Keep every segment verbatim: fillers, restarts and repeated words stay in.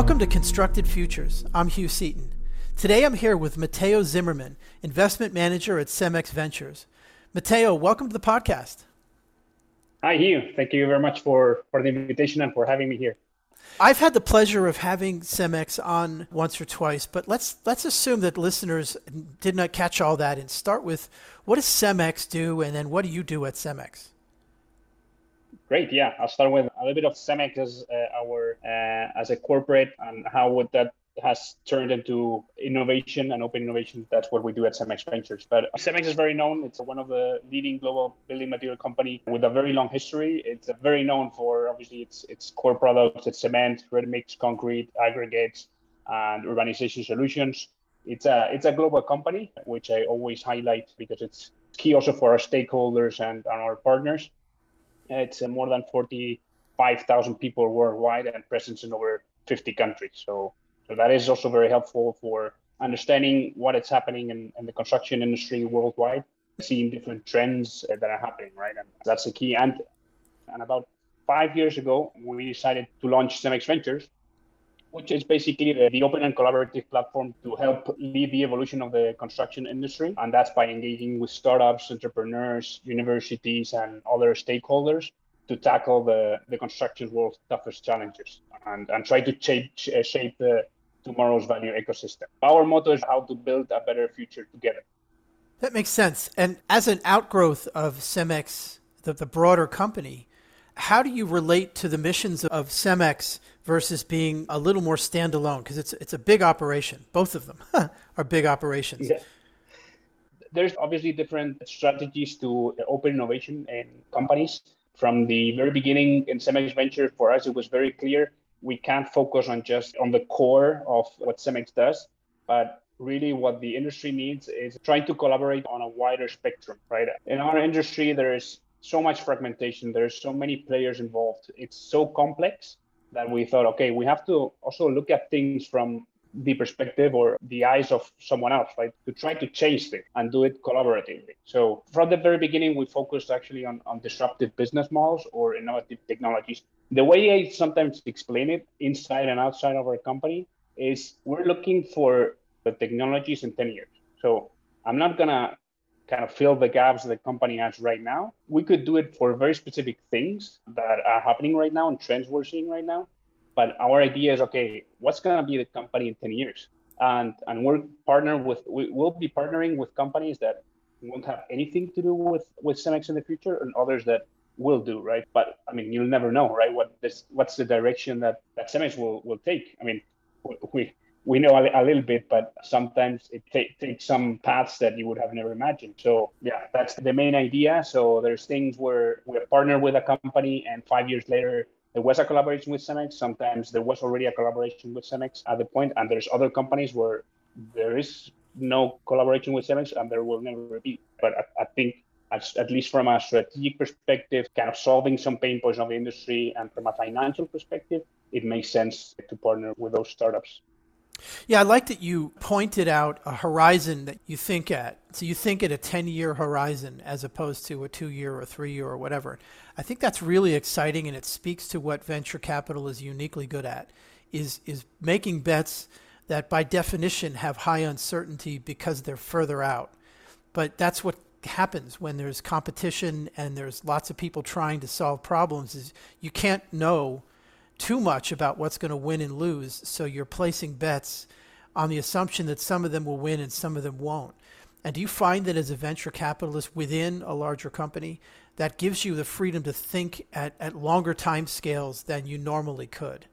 Welcome to Constructed Futures. I'm Hugh Seaton. Today I'm here with Matteo Zimmerman, Investment Manager at Cemex Ventures. Matteo, welcome to the podcast. Hi, Hugh. Thank you very much for, for the invitation and for having me here. I've had the pleasure of having Cemex on once or twice, but let's let's assume that listeners did not catch all that and start with, what does Cemex do, and then what do you do at Cemex? Great, yeah. I'll start with a little bit of Cemex as uh, our uh, as a corporate and how would that has turned into innovation and open innovation. That's what we do at Cemex Ventures. But Cemex is very known. It's one of the leading global building material company with a very long history. It's very known for, obviously, its its core products, its cement, ready-mix, concrete, aggregates, and urbanization solutions. It's a, it's a global company, which I always highlight because it's key also for our stakeholders and, and our partners. It's more than forty-five thousand people worldwide and presence in over fifty countries. So So that is also very helpful for understanding what is happening in, in the construction industry worldwide, seeing different trends that are happening, right? And that's the key. And and about five years ago, we decided to launch Cemex Ventures, which is basically the, the open and collaborative platform to help lead the evolution of the construction industry. And that's by engaging with startups, entrepreneurs, universities, and other stakeholders to tackle the, the construction world's toughest challenges and, and try to change, uh, shape the tomorrow's value ecosystem. Our motto is how to build a better future together. That makes sense. And as an outgrowth of Cemex, the, the broader company, how do you relate to the missions of Cemex versus being a little more standalone? Because it's it's a big operation. Both of them are big operations. Yeah. There's obviously different strategies to open innovation in companies. From the very beginning in Cemex Ventures, for us, it was very clear we can't focus on just on the core of what Cemex does, but really what the industry needs is trying to collaborate on a wider spectrum, right? In our industry, there is so much fragmentation. There's so many players involved. It's so complex that we thought, okay, we have to also look at things from the perspective or the eyes of someone else, right? To try to change things and do it collaboratively. So from the very beginning, we focused actually on, on disruptive business models or innovative technologies. The way I sometimes explain it inside and outside of our company is we're looking for the technologies in ten years. So I'm not going to kind of fill the gaps that the company has right now. We could do it for very specific things that are happening right now and trends we're seeing right now. But our idea is, okay, what's going to be the company in ten years? And and we'll partner with, we will be partnering with companies that won't have anything to do with, with Cemex in the future and others that will do, right? But I mean, you'll never know, right? What this, what's the direction that, that Cemex will, will take? I mean, we we know a, a little bit, but sometimes it ta- takes some paths that you would have never imagined. So yeah, that's the main idea. So there's things where we partner with a company and five years later, there was a collaboration with Cemex. Sometimes there was already a collaboration with Cemex at the point, and there's other companies where there is no collaboration with Cemex, and there will never be. But I, I think, at, at least from a strategic perspective, kind of solving some pain points of the industry, and from a financial perspective, it makes sense to partner with those startups. Yeah, I like that you pointed out a horizon that you think at. So you think at a ten-year horizon as opposed to a two-year or three-year or whatever. I think that's really exciting, and it speaks to what venture capital is uniquely good at, is is making bets that by definition have high uncertainty because they're further out. But that's what happens when there's competition and there's lots of people trying to solve problems, is you can't know too much about what's going to win and lose. So you're placing bets on the assumption that some of them will win and some of them won't. And do you find that as a venture capitalist within a larger company, that gives you the freedom to think at, at longer time scales than you normally could?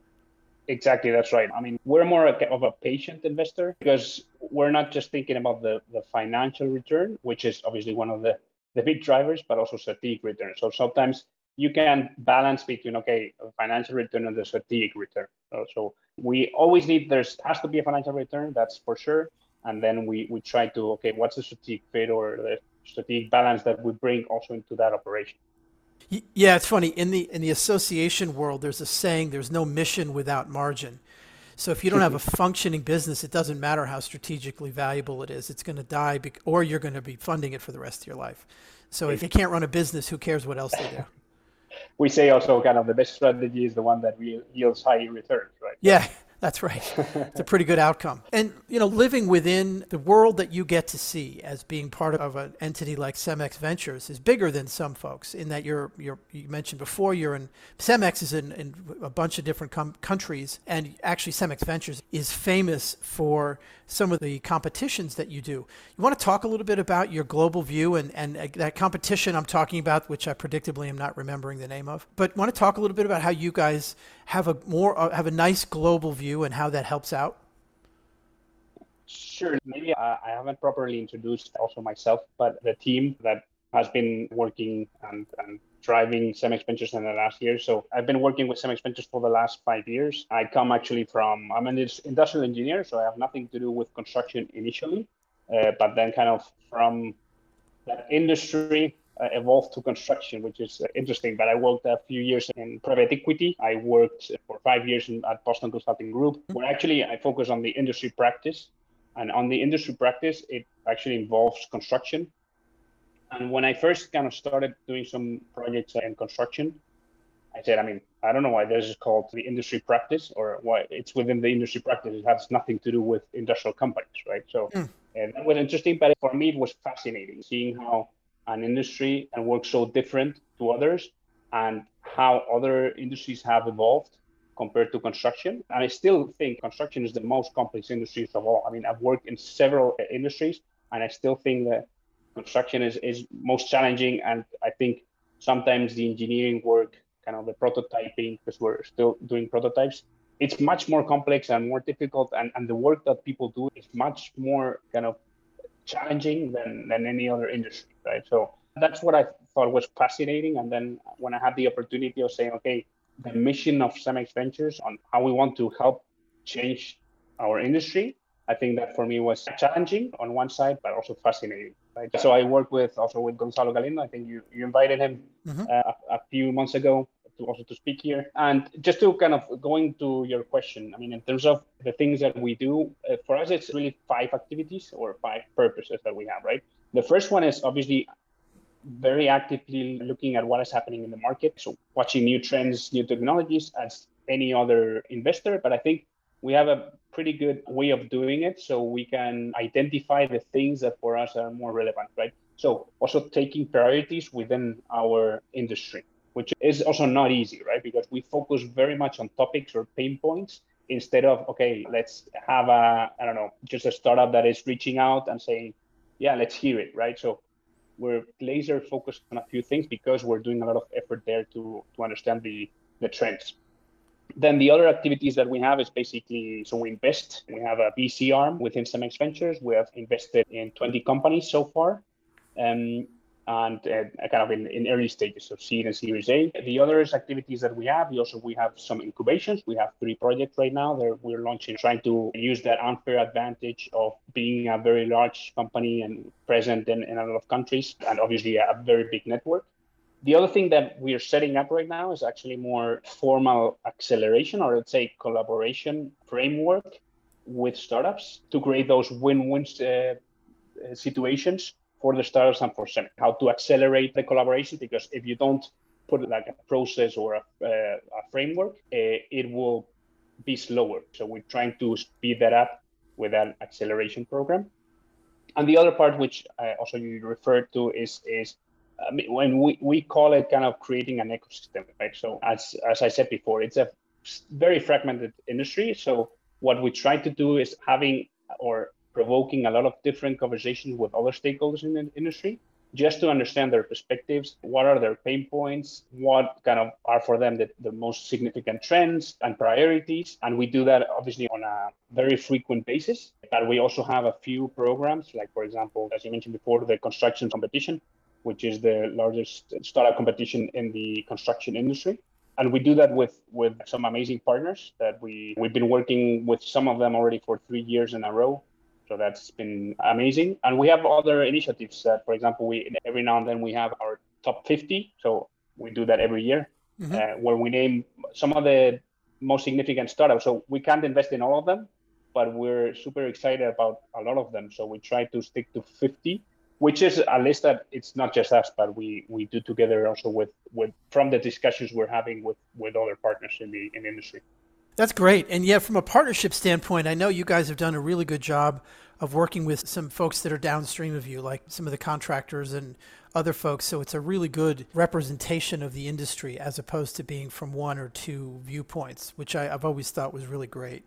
Exactly, that's right. I mean, we're more of a patient investor because we're not just thinking about the, the financial return, which is obviously one of the, the big drivers, but also strategic return. So sometimes you can balance between, okay, financial return and the strategic return. So we always need, there's has to be a financial return, that's for sure. And then we, we try to, okay, what's the strategic fit or the strategic balance that we bring also into that operation? Yeah, it's funny. In the in the association world, there's a saying, there's no mission without margin. So if you don't have a functioning business, it doesn't matter how strategically valuable it is. It's going to die be- or you're going to be funding it for the rest of your life. So if you can't run a business, who cares what else they do? We say also kind of the best strategy is the one that yields high returns, right? Yeah, That's right. It's a pretty good outcome. And, you know, living within the world that you get to see as being part of an entity like Cemex Ventures is bigger than some folks in that you're, you're you mentioned before, you're in, Cemex is in, in a bunch of different com- countries, and actually Cemex Ventures is famous for some of the competitions that you do. You want to talk a little bit about your global view and, and uh, that competition I'm talking about, which I predictably am not remembering the name of, but want to talk a little bit about how you guys have a more, uh, have a nice global view and how that helps out? Sure. Maybe I, I haven't properly introduced also myself, but the team that has been working and, and driving Cemex Ventures in the last year. So I've been working with Cemex Ventures for the last five years. I come actually from, I'm an industrial engineer, so I have nothing to do with construction initially, uh, but then kind of from that industry, Uh, evolved to construction, which is uh, interesting. But I worked a few years in private equity. I worked for five years in, at Boston Consulting Group, where actually I focus on the industry practice. And on the industry practice, it actually involves construction. And when I first kind of started doing some projects in construction, I said, I mean, I don't know why this is called the industry practice or why it's within the industry practice. It has nothing to do with industrial companies, right? So mm. and that was interesting, but for me, it was fascinating seeing how an industry and work so different to others and how other industries have evolved compared to construction. And I still think construction is the most complex industry of all. I mean, I've worked in several industries and I still think that construction is, is most challenging. And I think sometimes the engineering work, kind of the prototyping, because we're still doing prototypes, it's much more complex and more difficult. And, and the work that people do is much more kind of challenging than, than any other industry, right? So that's what I thought was fascinating. And then when I had the opportunity of saying, okay, the mission of Cemex Ventures on how we want to help change our industry, I think that for me was challenging on one side, but also fascinating. Right? So I work with also with Gonzalo Galindo. I think you, you invited him mm-hmm. uh, a, a few months ago to also to speak here. And just to kind of going to your question, I mean, in terms of the things that we do, uh, for us, it's really five activities or five purposes that we have, right? The first one is obviously very actively looking at what is happening in the market. So watching new trends, new technologies as any other investor. But I think we have a pretty good way of doing it. So we can identify the things that for us are more relevant, right? So also taking priorities within our industry, which is also not easy, right? Because we focus very much on topics or pain points instead of, okay, let's have a, I don't know, just a startup that is reaching out and saying, yeah, let's hear it, right? So we're laser focused on a few things because we're doing a lot of effort there to, to understand the, the trends. Then the other activities that we have is basically, so we invest, we have a V C arm within Cemex Ventures. We have invested in twenty companies so far. Um, and uh, kind of in, in early stages of seed and Series A. The other activities that we have, we also we have some incubations. We have three projects right now that we're launching, trying to use that unfair advantage of being a very large company and present in, in a lot of countries, and obviously a very big network. The other thing that we are setting up right now is actually more formal acceleration, or let's say collaboration framework with startups to create those win-win uh, situations for the startups and for Cemex, how to accelerate the collaboration, because if you don't put like a process or a, uh, a framework, uh, it will be slower. So we're trying to speed that up with an acceleration program. And the other part, which I also you referred to, is is I mean, when we, we call it kind of creating an ecosystem, right? So as as I said before, it's a very fragmented industry. So what we try to do is having or provoking a lot of different conversations with other stakeholders in the industry, just to understand their perspectives, what are their pain points, what kind of are for them the, the most significant trends and priorities. And we do that obviously on a very frequent basis, but we also have a few programs, like for example, as you mentioned before, the construction competition, which is the largest startup competition in the construction industry. And we do that with, with some amazing partners that we, we've been working with some of them already for three years in a row. So that's been amazing. And we have other initiatives that, for example, we every now and then we have our top fifty. So we do that every year, mm-hmm. uh, where we name some of the most significant startups. So we can't invest in all of them, but we're super excited about a lot of them. So we try to stick to fifty, which is a list that it's not just us, but we, we do together also with, with from the discussions we're having with, with other partners in the, in the industry. That's great. And yet from a partnership standpoint, I know you guys have done a really good job of working with some folks that are downstream of you, like some of the contractors and other folks. So it's a really good representation of the industry as opposed to being from one or two viewpoints, which I, I've always thought was really great.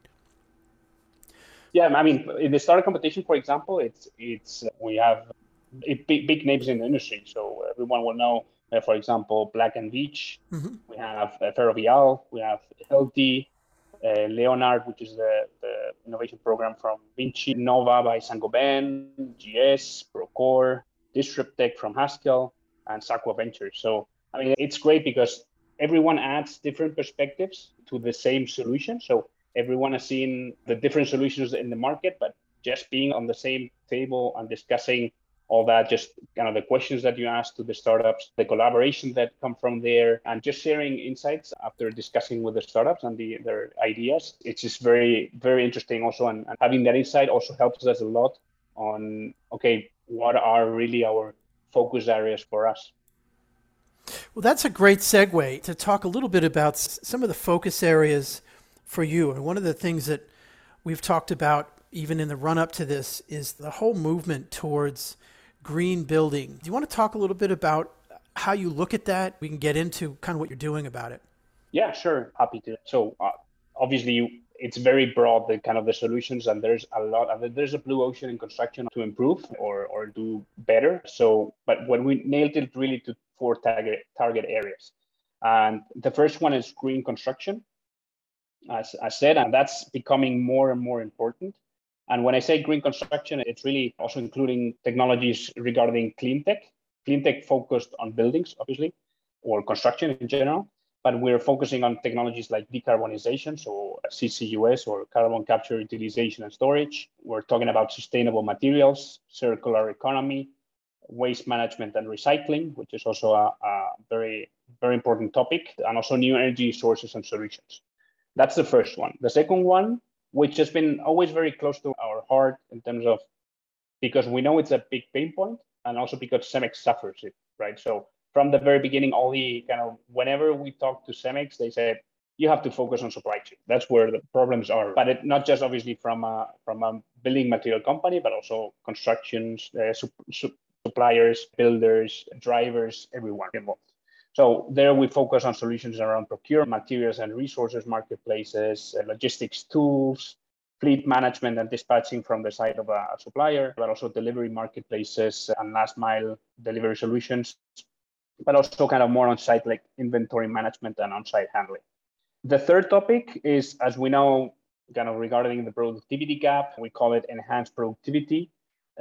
Yeah, I mean, in the startup competition, for example, it's it's we have it, big, big names in the industry. So everyone will know, uh, for example, Black and Veatch. Mm-hmm. We have uh, Ferrovial. We have Healthy. Uh, Leonard, which is the, the innovation program from Vinci Nova by Saint-Gobain, G S Procore, Distribtech from Hassal, and Sukna Ventures. So I mean, it's great because everyone adds different perspectives to the same solution. So everyone has seen the different solutions in the market, but just being on the same table and discussing all that, just kind of the questions that you ask to the startups, the collaboration that come from there, and just sharing insights after discussing with the startups and the, their ideas. It's just very, very interesting also. And, and having that insight also helps us a lot on, okay, what are really our focus areas for us? Well, that's a great segue to talk a little bit about some of the focus areas for you. And one of the things that we've talked about, even in the run up to this, is the whole movement towards green building. Do you want to talk a little bit about how you look at that? We can get into kind of what you're doing about it. Yeah, sure. Happy to. So uh, obviously it's very broad, the kind of the solutions, and there's a lot of, there's a blue ocean in construction to improve or, or do better. So, but when we nailed it really to four target, target areas. And the first one is green construction, as I said, and that's becoming more and more important. And when I say green construction, it's really also including technologies regarding clean tech. Clean tech focused on buildings, obviously, or construction in general. But we're focusing on technologies like decarbonization, so C C U S or carbon capture, utilization, and storage. We're talking about sustainable materials, circular economy, waste management and recycling, which is also a, a very, very important topic, and also new energy sources and solutions. That's the first one. The second one, which has been always very close to our heart in terms of, because we know it's a big pain point, and also because Cemex suffers it, right? So from the very beginning, all the kind of, whenever we talk to Cemex, they said, you have to focus on supply chain. That's where the problems are. But it, not just obviously from a, from a building material company, but also constructions, uh, su- su- suppliers, builders, drivers, everyone involved. So there we focus on solutions around procurement, materials and resources, marketplaces, logistics tools, fleet management and dispatching from the side of a supplier, but also delivery marketplaces and last mile delivery solutions, but also kind of more on-site like inventory management and on-site handling. The third topic is, as we know, kind of regarding the productivity gap, we call it enhanced productivity.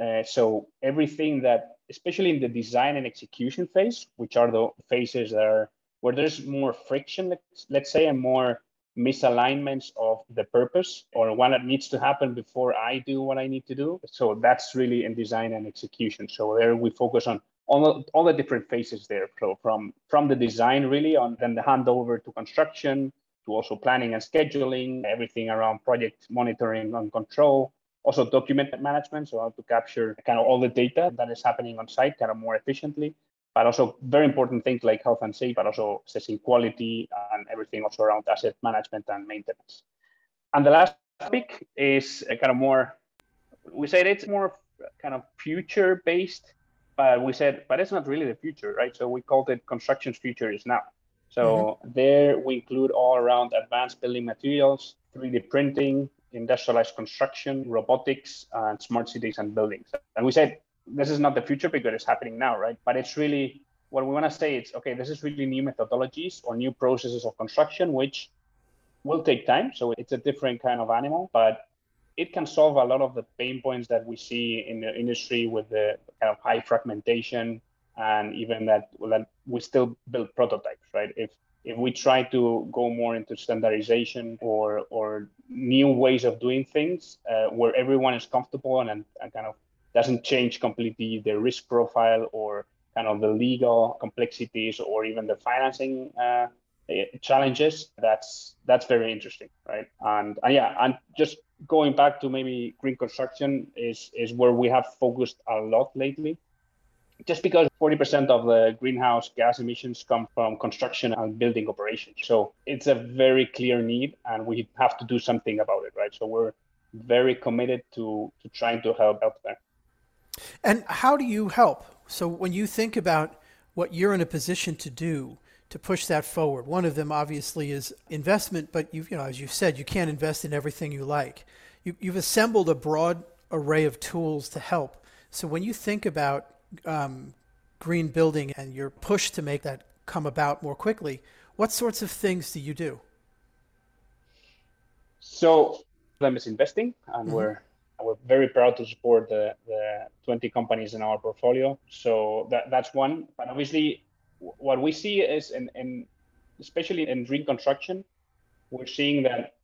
Uh, so everything that, especially in the design and execution phase, which are the phases that are where there's more friction, let's, let's say, and more misalignments of the purpose or what needs to happen before I do what I need to do. So that's really in design and execution. So there we focus on all, all the different phases there. So from, from the design really on then the handover to construction, to also planning and scheduling, everything around project monitoring and control. Also document management, so how to capture kind of all the data that is happening on site kind of more efficiently, but also very important things like health and safety, but also assessing quality and everything also around asset management and maintenance. And the last topic is a kind of more, we said it's more kind of future based, but we said, but it's not really the future, right? So we called it construction's future is now. So mm-hmm. there we include all around advanced building materials, three D printing, industrialized construction, robotics, and smart cities and buildings. And we said, this is not the future because it's happening now, right? But it's really, what we want to say is, okay, this is really new methodologies or new processes of construction, which will take time. So it's a different kind of animal, but it can solve a lot of the pain points that we see in the industry with the kind of high fragmentation and even that we still build prototypes, right? If If we try to go more into standardization or or new ways of doing things uh, where everyone is comfortable and, and, and kind of doesn't change completely the risk profile or kind of the legal complexities or even the financing uh, challenges, that's that's very interesting, right? And, and yeah, and just going back to maybe green construction is, is where we have focused a lot lately. just because forty percent of the greenhouse gas emissions come from construction and building operations. So it's a very clear need, and we have to do something about it, right? So we're very committed to, to trying to help out there. And how do you help? So when you think about what you're in a position to do to push that forward, one of them obviously is investment, but you've, you know, as you've said, you can't invest in everything you like. You, you've assembled a broad array of tools to help. So when you think about um, green building and your push to make that come about more quickly, what sorts of things do you do? So them is investing, and mm-hmm. we're we're very proud to support the, the twenty companies in our portfolio. So that that's one. But obviously, what we see is, in, in especially in green construction, we're seeing that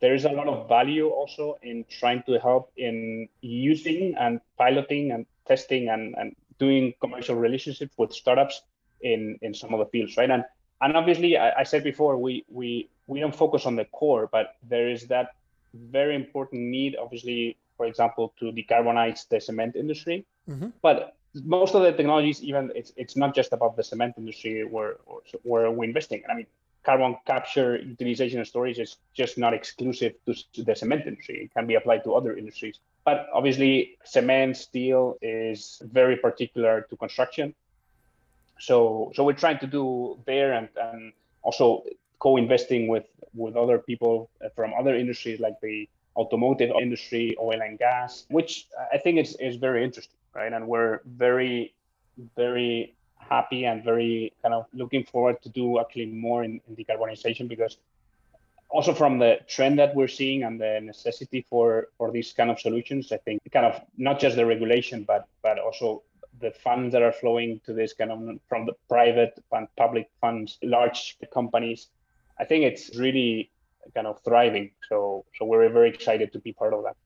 there is a lot of value also in trying to help in using and piloting and testing and, and doing commercial relationships with startups in, in some of the fields, right? And and obviously, I, I said before, we, we, we don't focus on the core, but there is that very important need, obviously, for example, to decarbonize the cement industry. Mm-hmm. But most of the technologies, even it's it's not just about the cement industry where, where we're investing. I mean, carbon capture, utilization, and storage is just not exclusive to the cement industry. It can be applied to other industries. But obviously, cement, steel is very particular to construction. So so we're trying to do there, and, and also co-investing with, with other people from other industries like the automotive industry, oil and gas, which I think is, is very interesting, right? And we're very, very happy and very kind of looking forward to do actually more in, in decarbonization, because also from the trend that we're seeing and the necessity for, for these kind of solutions, I think kind of not just the regulation, but but also the funds that are flowing to this kind of from the private and public funds, large companies, I think it's really kind of thriving. So so we're very excited to be part of that.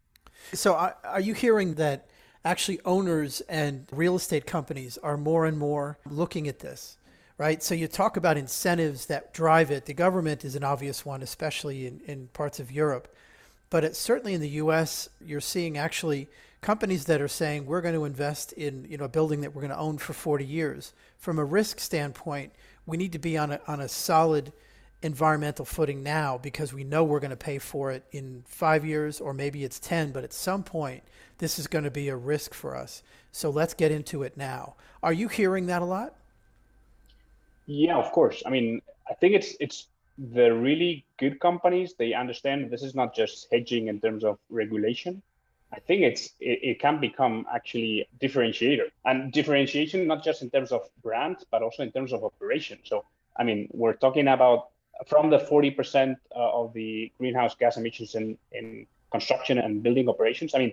So are, are you hearing that actually owners and real estate companies are more and more looking at this, right? So you talk about incentives that drive it. The government is an obvious one, especially in, in parts of Europe. But it's certainly in the U S, you're seeing actually companies that are saying, we're going to invest in, you know, a building that we're going to own for forty years. From a risk standpoint, we need to be on a, on a solid environmental footing now, because we know we're going to pay for it in five years, or maybe it's ten, but at some point, this is going to be a risk for us. So let's get into it now. Are you hearing that a lot? Yeah, of course. I mean, I think it's it's the really good companies, they understand this is not just hedging in terms of regulation. I think it's it, it can become actually differentiator, and differentiation not just in terms of brand, but also in terms of operation. So, I mean, we're talking about from the forty percent of the greenhouse gas emissions in, in construction and building operations. I mean,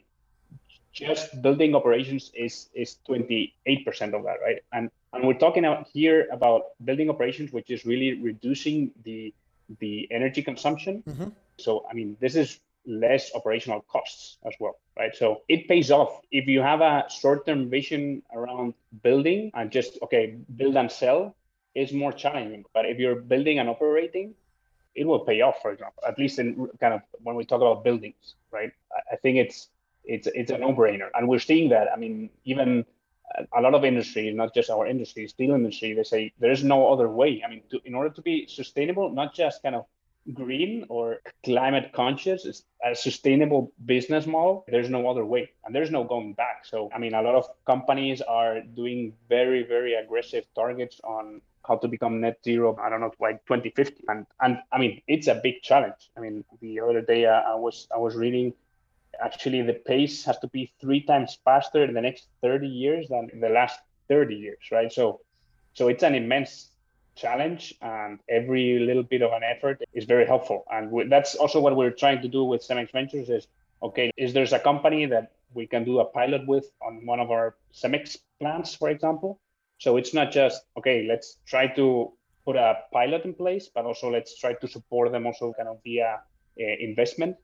just building operations is is twenty-eight percent of that, right? And and we're talking out here about building operations, which is really reducing the the energy consumption. Mm-hmm. So, I mean, this is less operational costs as well, right? So it pays off if you have a short-term vision around building and just, okay, build and sell. Is more challenging, but if you're building and operating, it will pay off. For example, at least in kind of when we talk about buildings, right? I think it's it's it's a no-brainer, and we're seeing that. I mean, even a lot of industry, not just our industry, steel industry, they say there is no other way. I mean, to, in order to be sustainable, not just kind of green or climate conscious, it's a sustainable business model. There's no other way, and there's no going back. So, I mean, a lot of companies are doing very very aggressive targets on how to become net zero, I don't know, like twenty fifty. And, and I mean, it's a big challenge. I mean, the other day uh, I was I was reading, actually the pace has to be three times faster in the next thirty years than in the last thirty years, right? So so it's an immense challenge, and every little bit of an effort is very helpful. And we, that's also what we're trying to do with Cemex Ventures is, okay, is there's a company that we can do a pilot with on one of our Cemex plants, for example. So it's not just, okay, let's try to put a pilot in place, but also let's try to support them also kind of via uh, investment.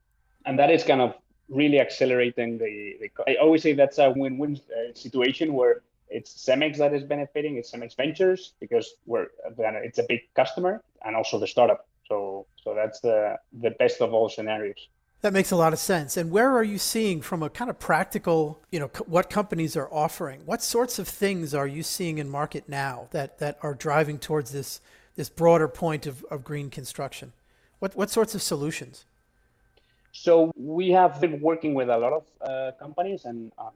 And that is kind of really accelerating the, the I always say that's a win-win uh, situation where it's Cemex that is benefiting, it's Cemex Ventures, because we're it's a big customer, and also the startup. So so that's the, the best of all scenarios. That makes a lot of sense. And where are you seeing from a kind of practical, you know, co- what companies are offering? What sorts of things are you seeing in market now that, that are driving towards this this broader point of, of green construction? What what sorts of solutions? So we have been working with a lot of uh, companies, and uh,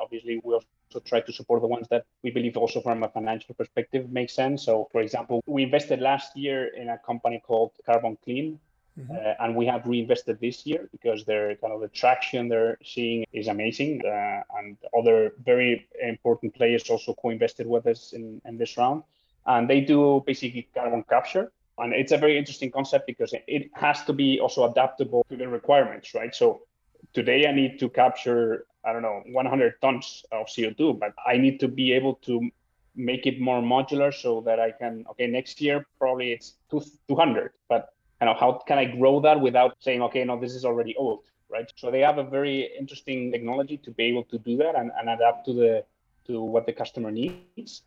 obviously we also try to support the ones that we believe also from a financial perspective make sense. So, for example, we invested last year in a company called Carbon Clean. Mm-hmm. Uh, and we have reinvested this year because they're kind of the traction they're seeing is amazing. Uh, and other very important players also co-invested with us in, in this round. And they do basically carbon capture. And it's a very interesting concept because it has to be also adaptable to the requirements, right? So today I need to capture, I don't know, one hundred tons of C O two, but I need to be able to make it more modular so that I can, okay, next year probably it's two hundred, but and how can I grow that without saying, okay, no, this is already old, right? So they have a very interesting technology to be able to do that and, and adapt to the to what the customer needs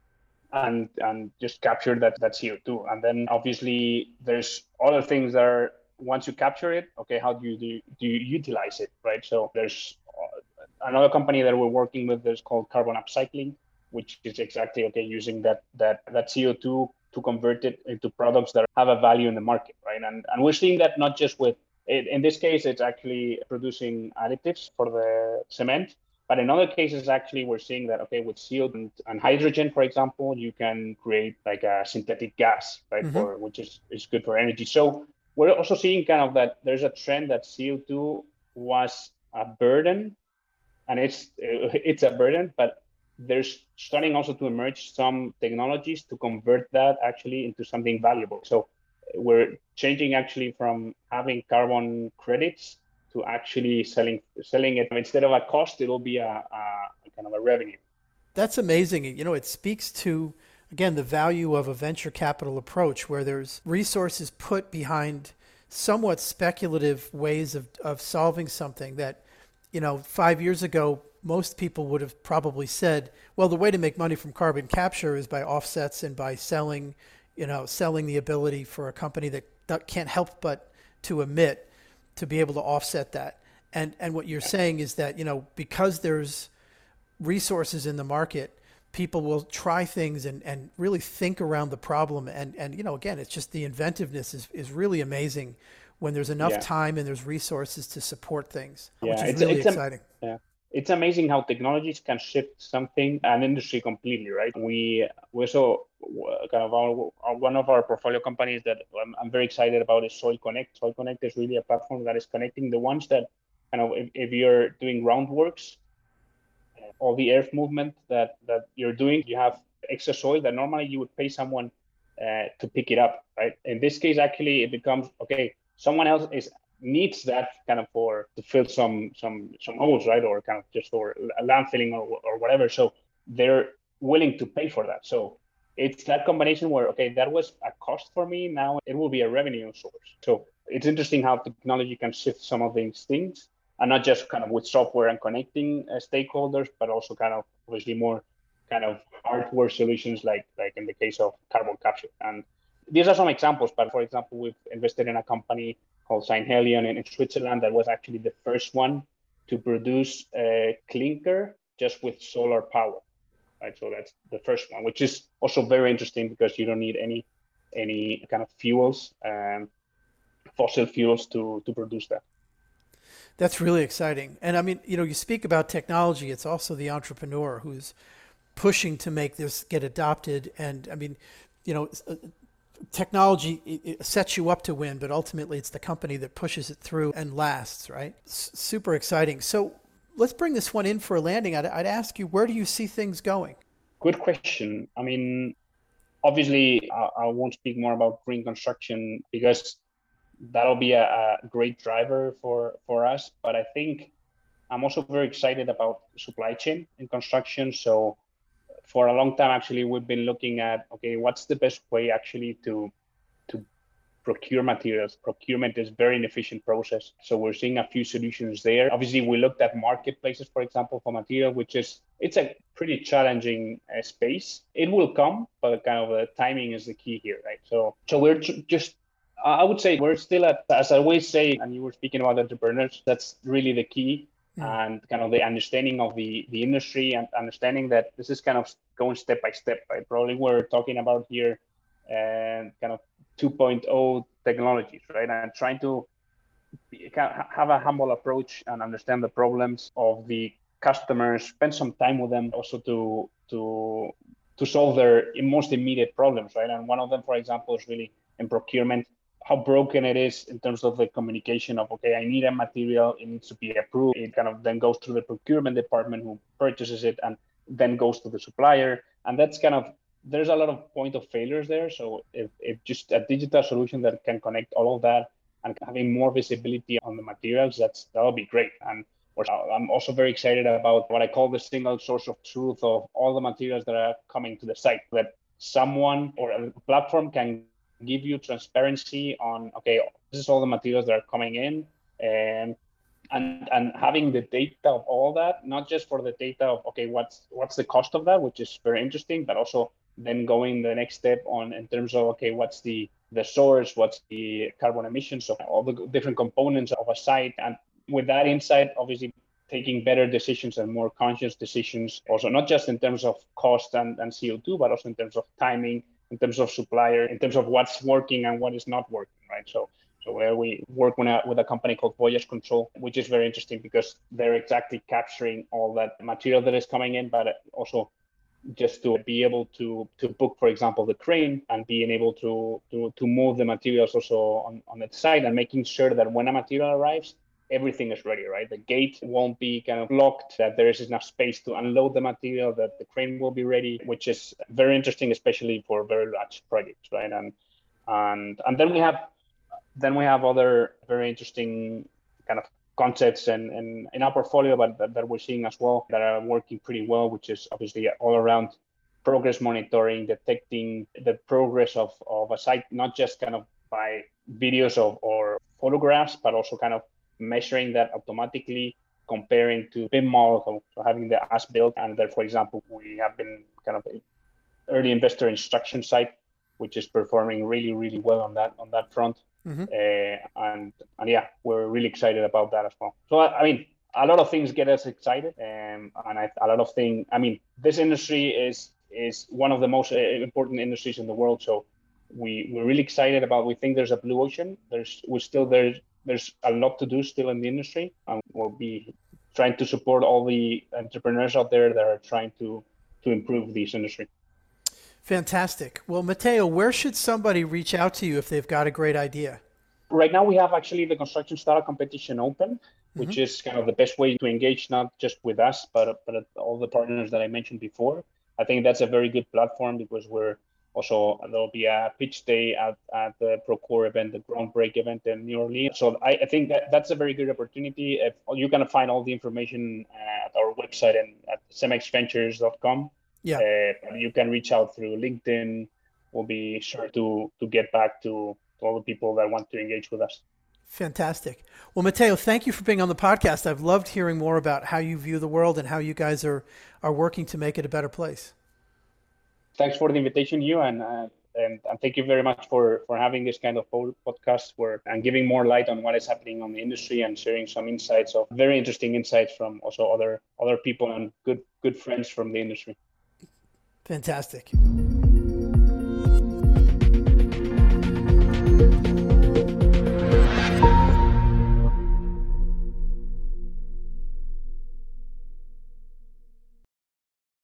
and and just capture that, that C O two. And then obviously there's other things that are, once you capture it, okay, how do you do, do you utilize it, right? So there's another company that we're working with that's called Carbon Upcycling, which is exactly, okay, using that that that C O two to convert it into products that have a value in the market, right? And and we're seeing that not just with, in this case, it's actually producing additives for the cement, but in other cases, actually, we're seeing that, okay, with C O two and, and hydrogen, for example, you can create like a synthetic gas, right? Mm-hmm. For, which is, is good for energy. So we're also seeing kind of that there's a trend that C O two was a burden, and it's it's a burden, but there's starting also to emerge some technologies to convert that actually into something valuable. So we're changing actually from having carbon credits to actually selling selling it. Instead of a cost, it'll be a, a kind of a revenue. That's amazing. You know, it speaks to, again, the value of a venture capital approach where there's resources put behind somewhat speculative ways of, of solving something that, you know, five years ago, most people would have probably said, well, the way to make money from carbon capture is by offsets and by selling, you know, selling the ability for a company that, that can't help but to emit to be able to offset that. And and what you're saying is that, you know, because there's resources in the market, people will try things and, and really think around the problem. And, and you know, again, it's just the inventiveness is, is really amazing when there's enough yeah. time and there's resources to support things, yeah, which is it's, really it's exciting. A, yeah. It's amazing how technologies can shift something, an industry completely, right? We we saw kind of our, our, one of our portfolio companies that I'm, I'm very excited about is Soil Connect. Soil Connect is really a platform that is connecting the ones that, you know, if, if you're doing groundworks, all the earth movement that, that you're doing, you have excess soil that normally you would pay someone uh, to pick it up, right? In this case, actually, it becomes, okay, someone else is needs that kind of for to fill some some some holes, right? Or kind of just for landfilling or or whatever. So they're willing to pay for that. So it's that combination where, okay, that was a cost for me. Now it will be a revenue source. So it's interesting how technology can shift some of these things, and not just kind of with software and connecting uh, stakeholders, but also kind of obviously more kind of hardware solutions like like in the case of carbon capture. And these are some examples. But for example, we've invested in a company called Synhelion in, in Switzerland that was actually the first one to produce a clinker just with solar power, right? So that's the first one, which is also very interesting because you don't need any any kind of fuels, um, fossil fuels to, to produce that. That's really exciting. And I mean, you know, you speak about technology, it's also the entrepreneur who's pushing to make this get adopted. And I mean, you know, technology sets you up to win, but ultimately it's the company that pushes it through and lasts, right? S- super exciting. So let's bring this one in for a landing. I'd, I'd ask you, where do you see things going? Good question. I mean, obviously, I, I won't speak more about green construction because that'll be a, a great driver for, for us. But I think I'm also very excited about supply chain in construction. So for a long time, actually, we've been looking at, okay, what's the best way actually to to procure materials? Procurement is a very inefficient process. So we're seeing a few solutions there. Obviously, we looked at marketplaces, for example, for material, which is, it's a pretty challenging uh, space. It will come, but kind of the timing is the key here, right? So so we're tr- just I would say we're still at, as I always say, and you were speaking about entrepreneurs, that's really the key. Mm. And kind of the understanding of the, the industry and understanding that this is kind of going step by step. Right? Probably we're talking about here and uh, kind of two point oh technologies, right? And trying to be, have a humble approach and understand the problems of the customers, spend some time with them also to to to solve their most immediate problems, right? And one of them, for example, is really in procurement, how broken it is in terms of the communication of, okay, I need a material, it needs to be approved. It kind of then goes through the procurement department who purchases it and then goes to the supplier. And that's kind of, there's a lot of point of failures there. So if, if just a digital solution that can connect all of that and having more visibility on the materials, that's that'll be great. And I'm also very excited about what I call the single source of truth of all the materials that are coming to the site, that someone or a platform can give you transparency on, okay, this is all the materials that are coming in, and and and having the data of all that, not just for the data of, okay, what's what's the cost of that, which is very interesting, but also then going the next step on in terms of, okay, what's the the source, what's the carbon emissions of all the different components of a site. And with that insight, obviously taking better decisions and more conscious decisions, also not just in terms of cost and, and C O two, but also in terms of timing, in terms of supplier, in terms of what's working and what is not working, right? So so where we work with a, with a company called Voyage Control, which is very interesting because they're exactly capturing all that material that is coming in, but also just to be able to to book, for example, the crane and being able to to, to move the materials also on, on its side, and making sure that when a material arrives, everything is ready, right? The gate won't be kind of locked, that there is enough space to unload the material, that the crane will be ready, which is very interesting, especially for very large projects, right? And and and then we have then we have other very interesting kind of concepts and, and in our portfolio, but that, that we're seeing as well, that are working pretty well, which is obviously all around progress monitoring, detecting the progress of, of a site, not just kind of by videos of or photographs, but also kind of measuring that automatically, comparing to B I M model, so having the as built. And there, for example, we have been kind of an early investor Instruction Site, which is performing really, really well on that on that front. Mm-hmm. uh, and and yeah, we're really excited about that as well. So I, I mean, a lot of things get us excited, um, and I, a lot of things. I mean, this industry is is one of the most important industries in the world. So we we're really excited about. We think there's a blue ocean. There's we still there's. There's a lot to do still in the industry, and we'll be trying to support all the entrepreneurs out there that are trying to, to improve this industry. Fantastic. Well, Matteo, where should somebody reach out to you if they've got a great idea? Right now, we have actually the Construction Startup Competition open, which mm-hmm. is kind of the best way to engage, not just with us, but, but all the partners that I mentioned before. I think that's a very good platform because we're also, there'll be a pitch day at, at the Procore event, the Groundbreak event in New Orleans. So I, I think that that's a very good opportunity. If you're going to find all the information at our website and at cemex ventures dot com. Yeah. Uh, you can reach out through LinkedIn. We'll be sure to, to get back to, to all the people that want to engage with us. Fantastic. Well, Matteo, thank you for being on the podcast. I've loved hearing more about how you view the world and how you guys are, are working to make it a better place. Thanks for the invitation, Hugh, and, uh, and and thank you very much for, for having this kind of podcast where, and giving more light on what is happening on the industry and sharing some insights of very interesting insights from also other other people and good good friends from the industry. Fantastic.